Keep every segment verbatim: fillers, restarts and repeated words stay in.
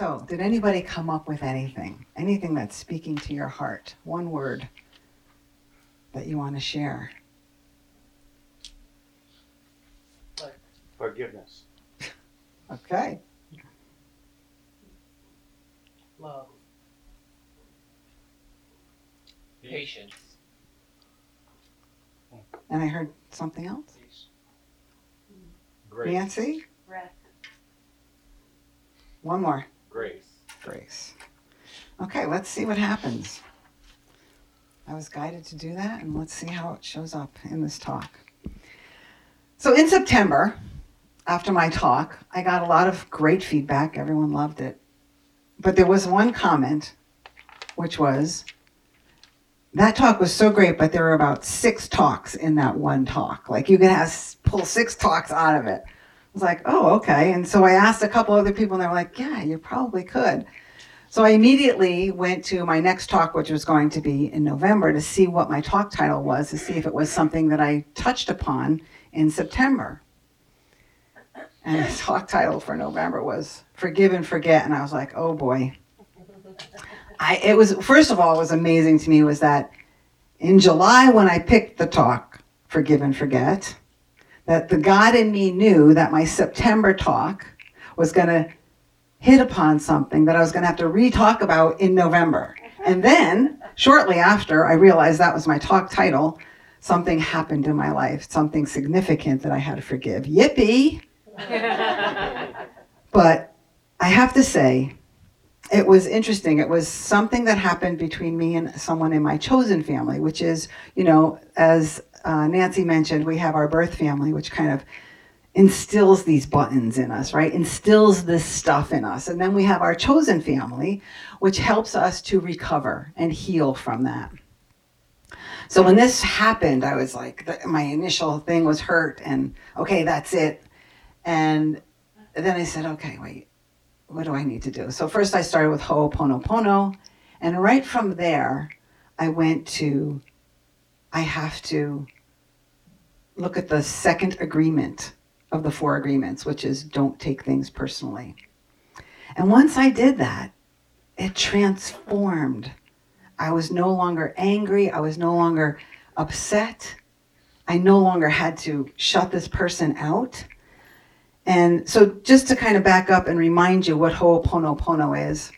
So did anybody come up with anything? Anything that's speaking to your heart? One word that you want to share? Forgiveness. Okay. Love. Patience. And I heard something else. Grace. Nancy? Breath. One more. Grace. Grace. Okay, let's see what happens. I was guided to do that, and let's see how it shows up in this talk. So in September, after my talk, I got a lot of great feedback. Everyone loved it. But there was one comment, which was, that talk was so great, but there were about six talks in that one talk. Like, you could have, pull six talks out of it. I was like, oh, okay. And so I asked a couple other people, and they were like, yeah, you probably could. So I immediately went to my next talk, which was going to be in November, to see what my talk title was, to see if it was something that I touched upon in September. And the talk title for November was Forgive and Forget. And I was like, oh boy. I, it was, first of all, what was amazing to me was that in July, when I picked the talk, Forgive and Forget, that the God in me knew that my September talk was going to hit upon something that I was going to have to re-talk about in November. And then, shortly after, I realized that was my talk title, something happened in my life, something significant that I had to forgive. Yippee! But I have to say, it was interesting. It was something that happened between me and someone in my chosen family, which is, you know, as uh, Nancy mentioned, we have our birth family, which kind of instills these buttons in us, right? Instills this stuff in us. And then we have our chosen family, which helps us to recover and heal from that. So when this happened, I was like, the, my initial thing was hurt and, okay, that's it. And then I said, okay, wait, what do I need to do? So first I started with Ho'oponopono. And right from there, I went to, I have to look at the second agreement of the four agreements, which is don't take things personally. And once I did that, it transformed. I was no longer angry. I was no longer upset. I no longer had to shut this person out. And so just to kind of back up and remind you what Ho'oponopono is,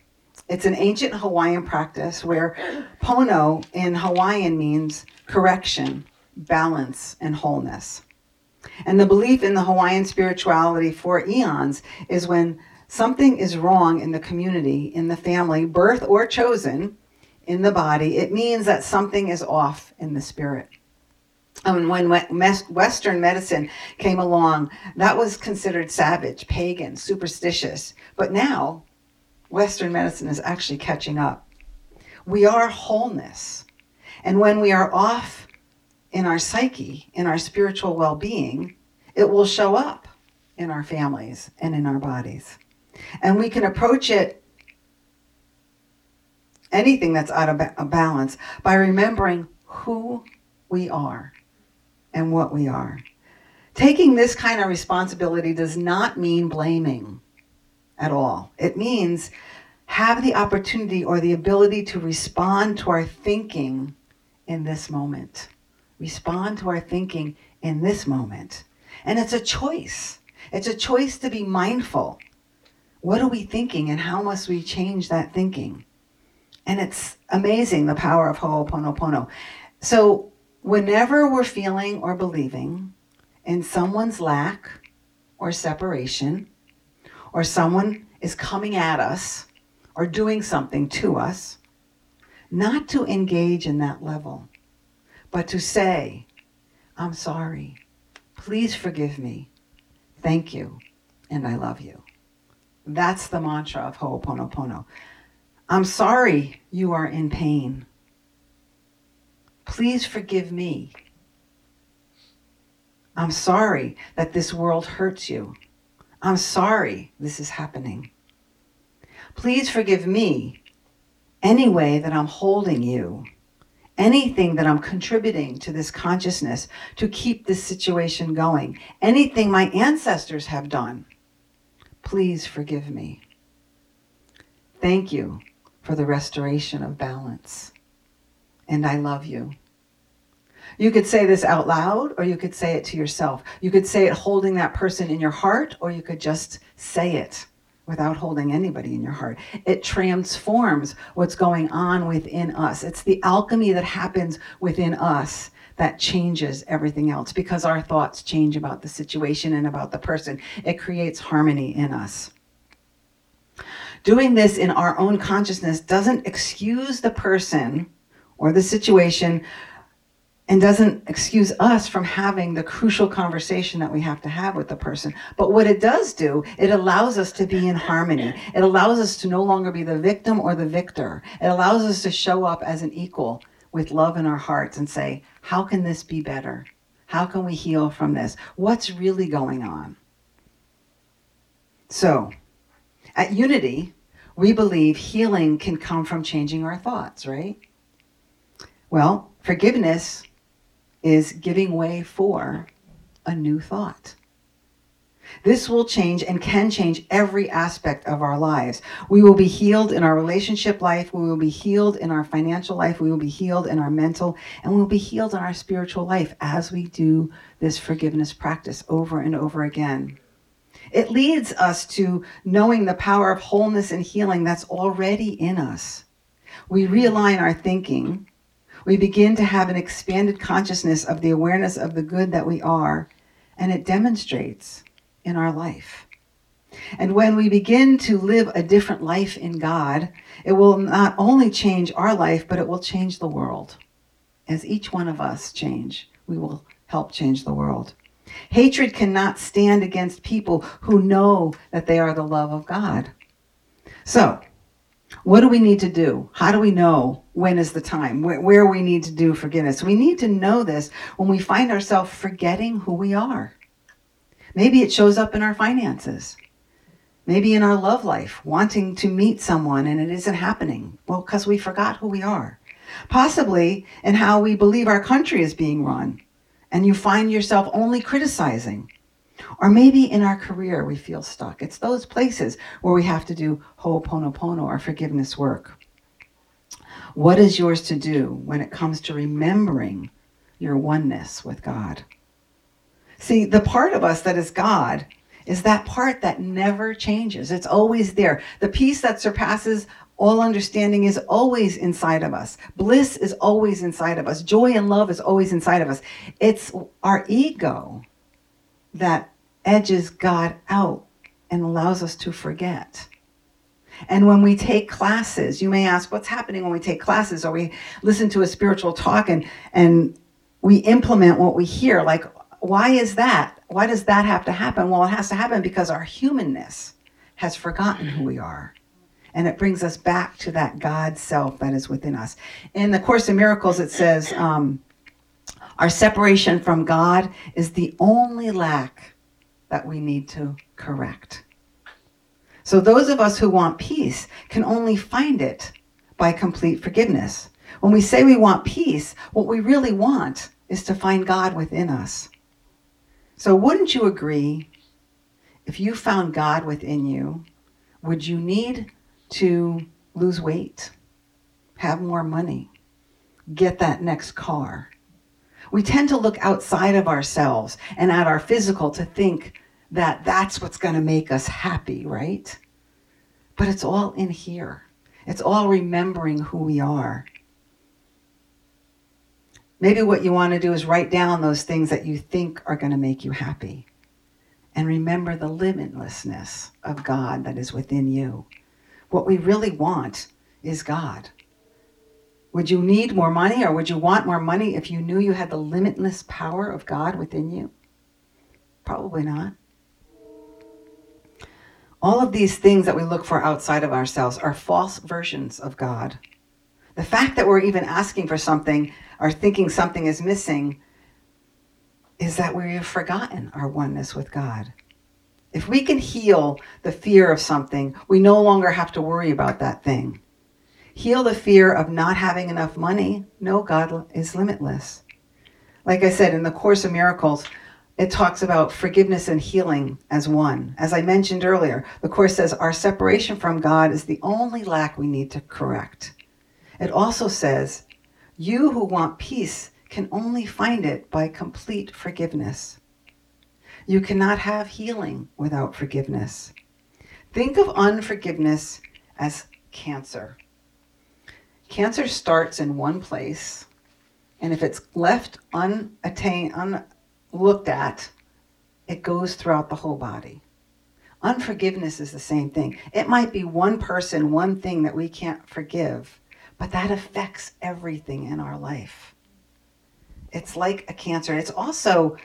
it's an ancient Hawaiian practice where pono in Hawaiian means correction, balance, and wholeness. And the belief in the Hawaiian spirituality for eons is when something is wrong in the community, in the family, birth or chosen, in the body, it means that something is off in the spirit. And when Western medicine came along, that was considered savage, pagan, superstitious. But now, Western medicine is actually catching up. We are wholeness. And when we are off in our psyche, in our spiritual well-being, it will show up in our families and in our bodies. And we can approach it, anything that's out of balance, by remembering who we are and what we are. Taking this kind of responsibility does not mean blaming at all. It means have the opportunity or the ability to respond to our thinking in this moment. Respond to our thinking in this moment. And it's a choice. It's a choice to be mindful. What are we thinking and how must we change that thinking? And it's amazing, the power of Ho'oponopono. So whenever we're feeling or believing in someone's lack or separation, or someone is coming at us or doing something to us, not to engage in that level, but to say, I'm sorry, please forgive me, thank you, and I love you. That's the mantra of Ho'oponopono. I'm sorry you are in pain. Please forgive me. I'm sorry that this world hurts you. I'm sorry this is happening. Please forgive me any way that I'm holding you. Anything that I'm contributing to this consciousness to keep this situation going, anything my ancestors have done, please forgive me. Thank you for the restoration of balance. And I love you. You could say this out loud, or you could say it to yourself. You could say it holding that person in your heart, or you could just say it without holding anybody in your heart. It transforms what's going on within us. It's the alchemy that happens within us that changes everything else, because our thoughts change about the situation and about the person. It creates harmony in us. Doing this in our own consciousness doesn't excuse the person or the situation, and doesn't excuse us from having the crucial conversation that we have to have with the person. But what it does do, it allows us to be in harmony. It allows us to no longer be the victim or the victor. It allows us to show up as an equal with love in our hearts and say, how can this be better? How can we heal from this? What's really going on? So, at Unity, we believe healing can come from changing our thoughts, right? Well, forgiveness is giving way for a new thought. This will change and can change every aspect of our lives. We will be healed in our relationship life. We will be healed in our financial life. We will be healed in our mental, and we will be healed in our spiritual life as we do this forgiveness practice over and over again. It leads us to knowing the power of wholeness and healing that's already in us. We realign our thinking. We begin to have an expanded consciousness of the awareness of the good that we are, and it demonstrates in our life. And when we begin to live a different life in God, it will not only change our life, but it will change the world. As each one of us change, we will help change the world. Hatred cannot stand against people who know that they are the love of God. So, what do we need to do? How do we know when is the time? Where, where we need to do forgiveness? We need to know this when we find ourselves forgetting who we are. Maybe it shows up in our finances. Maybe in our love life, wanting to meet someone and it isn't happening. Well, because we forgot who we are. Possibly in how we believe our country is being run, and you find yourself only criticizing. Or maybe in our career, we feel stuck. It's those places where we have to do Ho'oponopono or forgiveness work. What is yours to do when it comes to remembering your oneness with God? See, the part of us that is God is that part that never changes. It's always there. The peace that surpasses all understanding is always inside of us. Bliss is always inside of us. Joy and love is always inside of us. It's our ego that edges God out and allows us to forget. And when we take classes, you may ask, what's happening when we take classes, or we listen to a spiritual talk and, and we implement what we hear? Like, why is that? Why does that have to happen? Well, it has to happen because our humanness has forgotten who we are. And it brings us back to that God self that is within us. In the Course in Miracles, it says, um, our separation from God is the only lack that we need to correct. So those of us who want peace can only find it by complete forgiveness. When we say we want peace, what we really want is to find God within us. So wouldn't you agree, if you found God within you, would you need to lose weight, have more money, get that next car? We tend to look outside of ourselves and at our physical to think that that's what's going to make us happy, right? But it's all in here. It's all remembering who we are. Maybe what you want to do is write down those things that you think are going to make you happy, and remember the limitlessness of God that is within you. What we really want is God. Would you need more money, or would you want more money if you knew you had the limitless power of God within you? Probably not. All of these things that we look for outside of ourselves are false versions of God. The fact that we're even asking for something or thinking something is missing is that we have forgotten our oneness with God. If we can heal the fear of something, we no longer have to worry about that thing. Heal the fear of not having enough money. No, God is limitless. Like I said, in the Course in Miracles, it talks about forgiveness and healing as one. As I mentioned earlier, the Course says our separation from God is the only lack we need to correct. It also says, you who want peace can only find it by complete forgiveness. You cannot have healing without forgiveness. Think of unforgiveness as cancer. Cancer starts in one place, and if it's left unattained, un- looked at, it goes throughout the whole body. Unforgiveness is the same thing. It might be one person, one thing that we can't forgive, but that affects everything in our life. It's like a cancer. It's also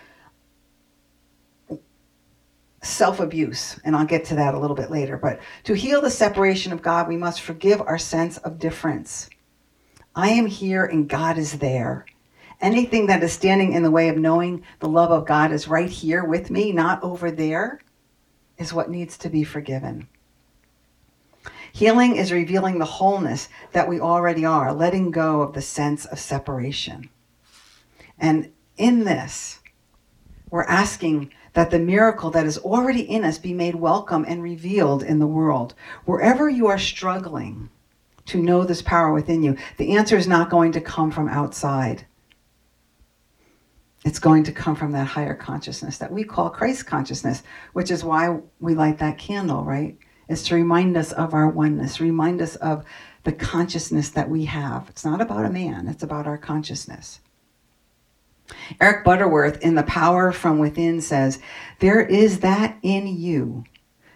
self-abuse, and I'll get to that a little bit later. But to heal the separation of God, we must forgive our sense of difference. I am here and God is there. Anything that is standing in the way of knowing the love of God is right here with me, not over there, is what needs to be forgiven. Healing is revealing the wholeness that we already are, letting go of the sense of separation. And in this, we're asking that the miracle that is already in us be made welcome and revealed in the world. Wherever you are struggling to know this power within you, the answer is not going to come from outside. It's going to come from that higher consciousness that we call Christ consciousness, which is why we light that candle, right? It's to remind us of our oneness, remind us of the consciousness that we have. It's not about a man, it's about our consciousness. Eric Butterworth in The Power From Within says, there is that in you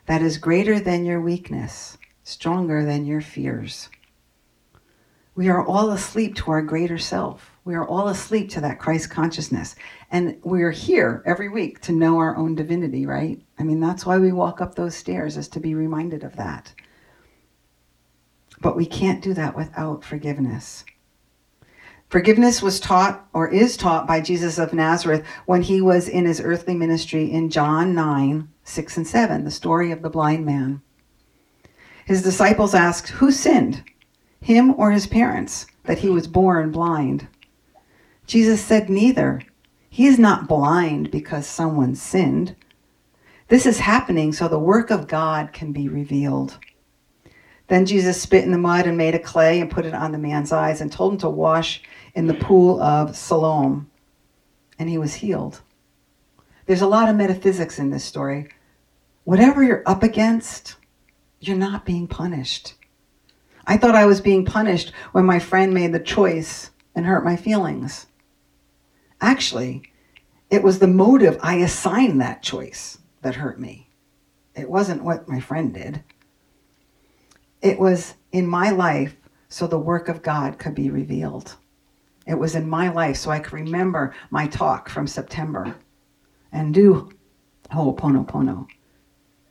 that is greater than your weakness, stronger than your fears. We are all asleep to our greater self. We are all asleep to that Christ consciousness. And we are here every week to know our own divinity, right? I mean, that's why we walk up those stairs, is to be reminded of that. But we can't do that without forgiveness. Forgiveness was taught, or is taught, by Jesus of Nazareth when he was in his earthly ministry in John nine, six and seven, the story of the blind man. His disciples asked, who sinned, him or his parents, that he was born blind? Jesus said neither. He is not blind because someone sinned. This is happening so the work of God can be revealed. Then Jesus spit in the mud and made a clay and put it on the man's eyes and told him to wash in the pool of Siloam. And he was healed. There's a lot of metaphysics in this story. Whatever you're up against, you're not being punished. I thought I was being punished when my friend made the choice and hurt my feelings. Actually, it was the motive I assigned that choice that hurt me. It wasn't what my friend did. It was in my life so the work of God could be revealed. It was in my life so I could remember my talk from September and do Ho'oponopono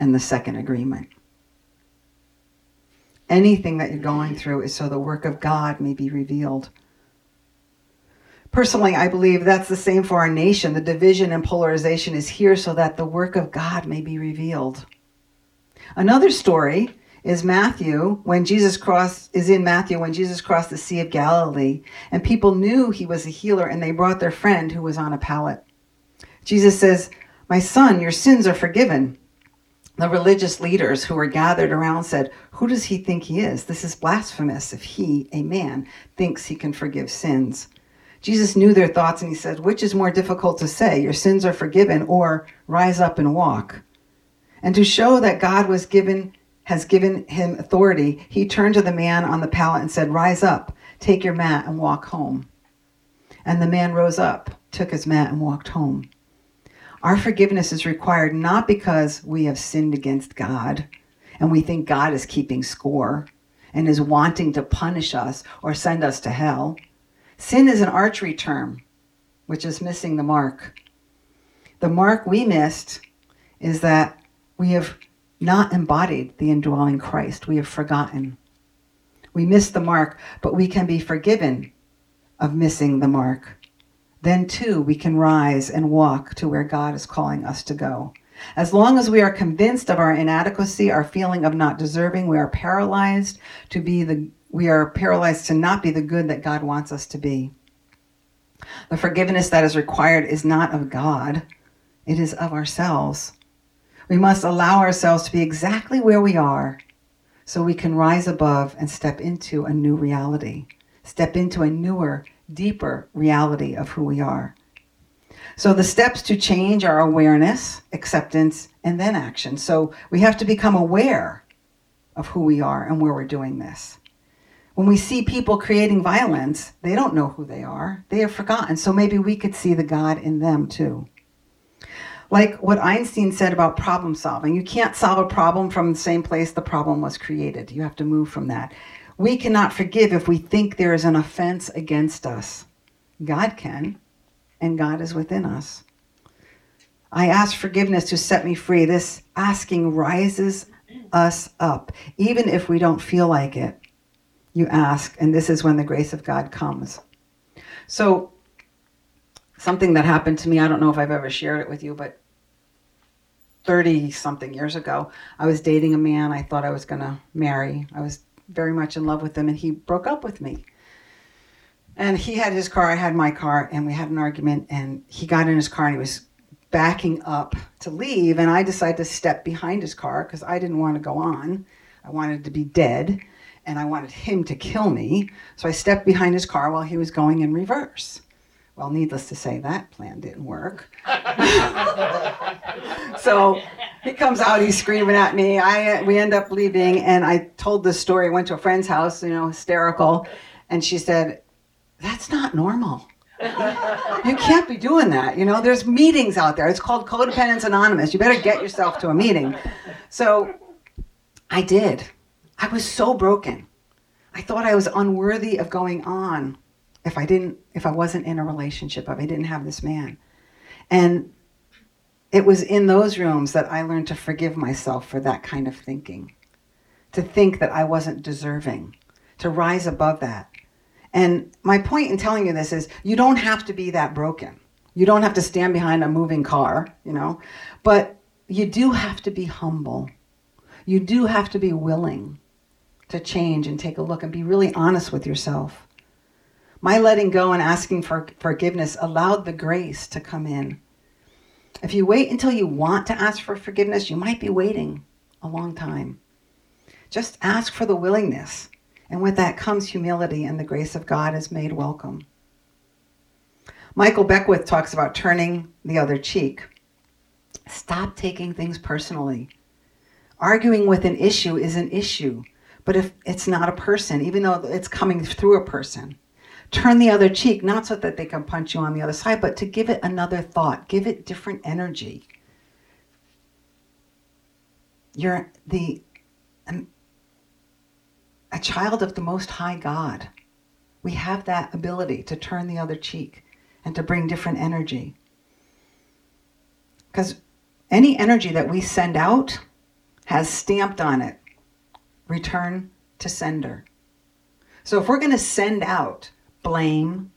and the second agreement. Anything that you're going through is so the work of God may be revealed. Personally, I believe that's the same for our nation. The division and polarization is here so that the work of God may be revealed. Another story is Matthew, when Jesus crossed, is in Matthew when Jesus crossed the Sea of Galilee, and people knew he was a healer, and they brought their friend who was on a pallet. Jesus says, "My son, your sins are forgiven." The religious leaders who were gathered around said, "Who does he think he is? This is blasphemous if he, a man, thinks he can forgive sins." Jesus knew their thoughts and he said, which is more difficult to say, your sins are forgiven, or rise up and walk? And to show that God was given, has given him authority, he turned to the man on the pallet and said, rise up, take your mat and walk home. And the man rose up, took his mat and walked home. Our forgiveness is required not because we have sinned against God and we think God is keeping score and is wanting to punish us or send us to hell. Sin is an archery term, which is missing the mark. The mark we missed is that we have not embodied the indwelling Christ. We have forgotten. We missed the mark, but we can be forgiven of missing the mark. Then too, we can rise and walk to where God is calling us to go. As long as we are convinced of our inadequacy, our feeling of not deserving, we are paralyzed to be the We are paralyzed to not be the good that God wants us to be. The forgiveness that is required is not of God. It is of ourselves. We must allow ourselves to be exactly where we are so we can rise above and step into a new reality, step into a newer, deeper reality of who we are. So the steps to change are awareness, acceptance, and then action. So we have to become aware of who we are and where we're doing this. When we see people creating violence, they don't know who they are. They are forgotten. So maybe we could see the God in them too. Like what Einstein said about problem solving, you can't solve a problem from the same place the problem was created. You have to move from that. We cannot forgive if we think there is an offense against us. God can, and God is within us. I ask forgiveness to set me free. This asking rises us up, even if we don't feel like it. You ask, and this is when the grace of God comes. So something that happened to me, I don't know if I've ever shared it with you, but thirty-something years ago, I was dating a man I thought I was going to marry. I was very much in love with him, and he broke up with me. And he had his car, I had my car, and we had an argument, and he got in his car, and he was backing up to leave, and I decided to step behind his car because I didn't want to go on. I wanted to be dead, and I wanted him to kill me, so I stepped behind his car while he was going in reverse. Well, needless to say, that plan didn't work. So he comes out, he's screaming at me. I we end up leaving, and I told this story. Went to a friend's house, you know, hysterical, and she said, "That's not normal. You can't be doing that. You know, there's meetings out there. It's called Codependents Anonymous. You better get yourself to a meeting." So I did. I was so broken. I thought I was unworthy of going on. If I didn't, if I wasn't in a relationship, if I didn't have this man. And it was in those rooms that I learned to forgive myself for that kind of thinking, to think that I wasn't deserving, to rise above that. And my point in telling you this is you don't have to be that broken. You don't have to stand behind a moving car, you know, but you do have to be humble. You do have to be willing to change and take a look and be really honest with yourself. My letting go and asking for forgiveness allowed the grace to come in. If you wait until you want to ask for forgiveness, you might be waiting a long time. Just ask for the willingness. And with that comes humility, and the grace of God is made welcome. Michael Beckwith talks about turning the other cheek. Stop taking things personally. Arguing with an issue is an issue, but if it's not a person, even though it's coming through a person, turn the other cheek, not so that they can punch you on the other side, but to give it another thought, give it different energy. You're the um, a child of the Most High God. We have that ability to turn the other cheek and to bring different energy. Because any energy that we send out has stamped on it, return to sender. So if we're going to send out blame,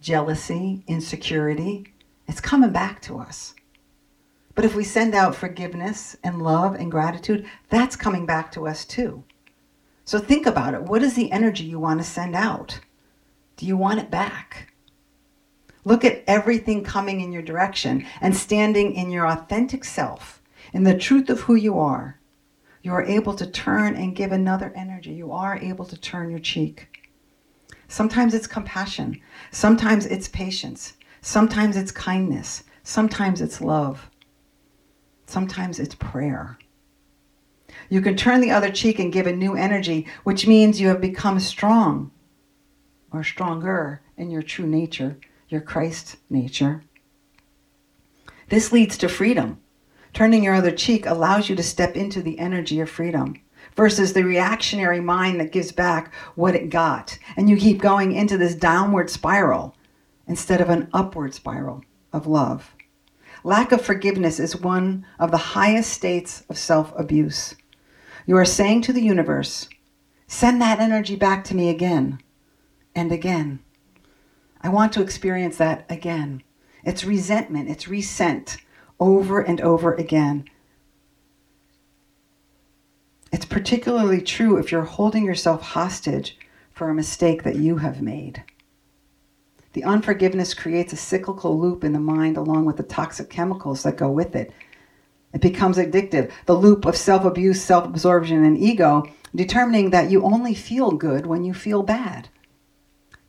jealousy, insecurity, it's coming back to us. But if we send out forgiveness and love and gratitude, that's coming back to us too. So think about it. What is the energy you want to send out? Do you want it back? Look at everything coming in your direction and standing in your authentic self, in the truth of who you are. You are able to turn and give another energy. You are able to turn your cheek. Sometimes it's compassion. Sometimes it's patience. Sometimes it's kindness. Sometimes it's love. Sometimes it's prayer. You can turn the other cheek and give a new energy, which means you have become strong or stronger in your true nature, your Christ nature. This leads to freedom. Turning your other cheek allows you to step into the energy of freedom, versus the reactionary mind that gives back what it got. And you keep going into this downward spiral instead of an upward spiral of love. Lack of forgiveness is one of the highest states of self-abuse. You are saying to the universe, send that energy back to me again and again. I want to experience that again. It's resentment, it's resent over and over again. It's particularly true if you're holding yourself hostage for a mistake that you have made. The unforgiveness creates a cyclical loop in the mind along with the toxic chemicals that go with it. It becomes addictive. The loop of self-abuse, self-absorption, and ego, determining that you only feel good when you feel bad.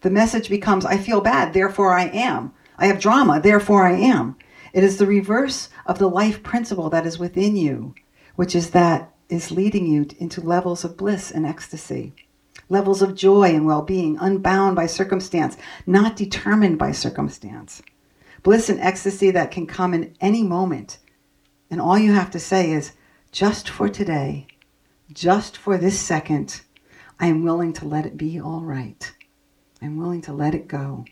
The message becomes, I feel bad, therefore I am. I have drama, therefore I am. It is the reverse of the life principle that is within you, which is that is leading you into levels of bliss and ecstasy, levels of joy and well-being, unbound by circumstance, not determined by circumstance. Bliss and ecstasy that can come in any moment. And all you have to say is, just for today, just for this second, I am willing to let it be all right. I'm willing to let it go.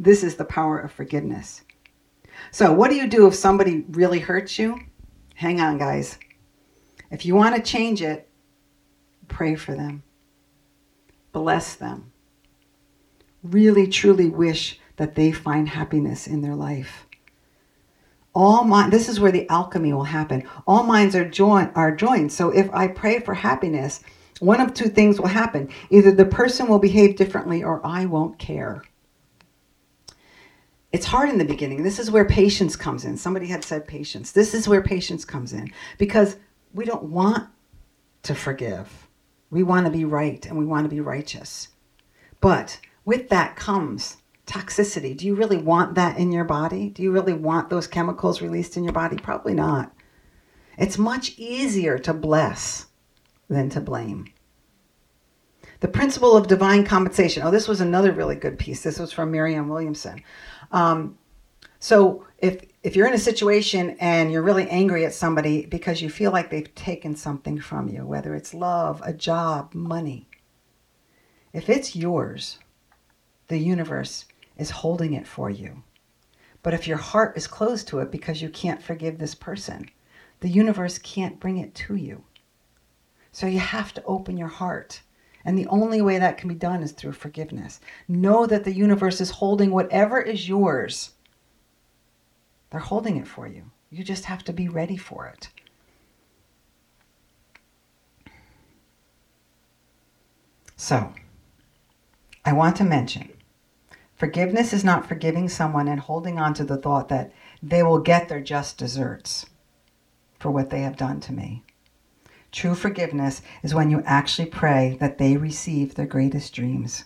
This is the power of forgiveness. So what do you do if somebody really hurts you? Hang on, guys. If you want to change it, pray for them. Bless them. Really, truly wish that they find happiness in their life. All my, this is where the alchemy will happen. All minds are joined, are joined. So if I pray for happiness, one of two things will happen. Either the person will behave differently or I won't care. It's hard in the beginning. This is where patience comes in. Somebody had said patience. This is where patience comes in because we don't want to forgive. We want to be right and we want to be righteous. But with that comes toxicity. Do you really want that in your body? Do you really want those chemicals released in your body? Probably not. It's much easier to bless than to blame. The principle of divine compensation. Oh, this was another really good piece. This was from Marianne Williamson. Um, so if if you're in a situation and you're really angry at somebody because you feel like they've taken something from you, whether it's love, a job, money, if it's yours, the universe is holding it for you. But if your heart is closed to it because you can't forgive this person, the universe can't bring it to you. So you have to open your heart. And the only way that can be done is through forgiveness. Know that the universe is holding whatever is yours. They're holding it for you. You just have to be ready for it. So, I want to mention, forgiveness is not forgiving someone and holding on to the thought that they will get their just desserts for what they have done to me. True forgiveness is when you actually pray that they receive their greatest dreams.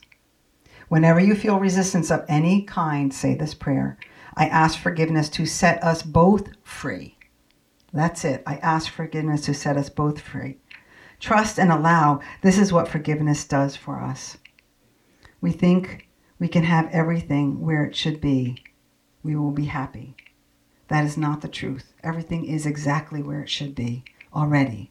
Whenever you feel resistance of any kind, say this prayer. I ask forgiveness to set us both free. That's it. I ask forgiveness to set us both free. Trust and allow. This is what forgiveness does for us. We think we can have everything where it should be. We will be happy. That is not the truth. Everything is exactly where it should be already.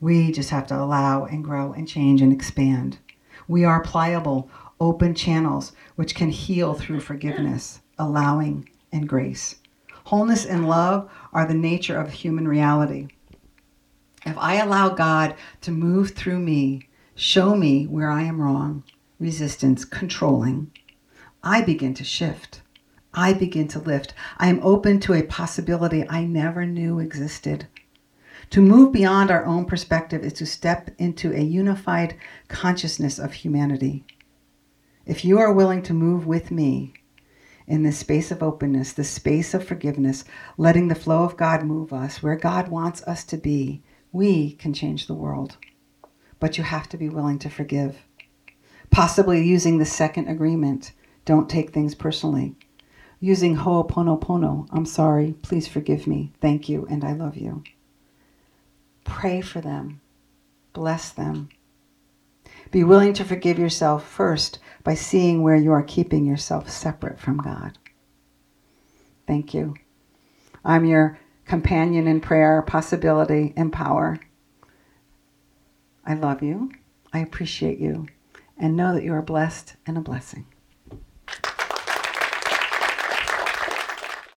We just have to allow and grow and change and expand. We are pliable, open channels which can heal through forgiveness, allowing, and grace. Wholeness and love are the nature of human reality. If I allow God to move through me, show me where I am wrong, resistance, controlling, I begin to shift. I begin to lift. I am open to a possibility I never knew existed. To move beyond our own perspective is to step into a unified consciousness of humanity. If you are willing to move with me in this space of openness, this space of forgiveness, letting the flow of God move us, where God wants us to be, we can change the world. But you have to be willing to forgive. Possibly using the second agreement, don't take things personally. Using Ho'oponopono, I'm sorry, please forgive me, thank you, and I love you. Pray for them. Bless them. Be willing to forgive yourself first by seeing where you are keeping yourself separate from God. Thank you. I'm your companion in prayer, possibility, and power. I love you. I appreciate you. And know that you are blessed and a blessing.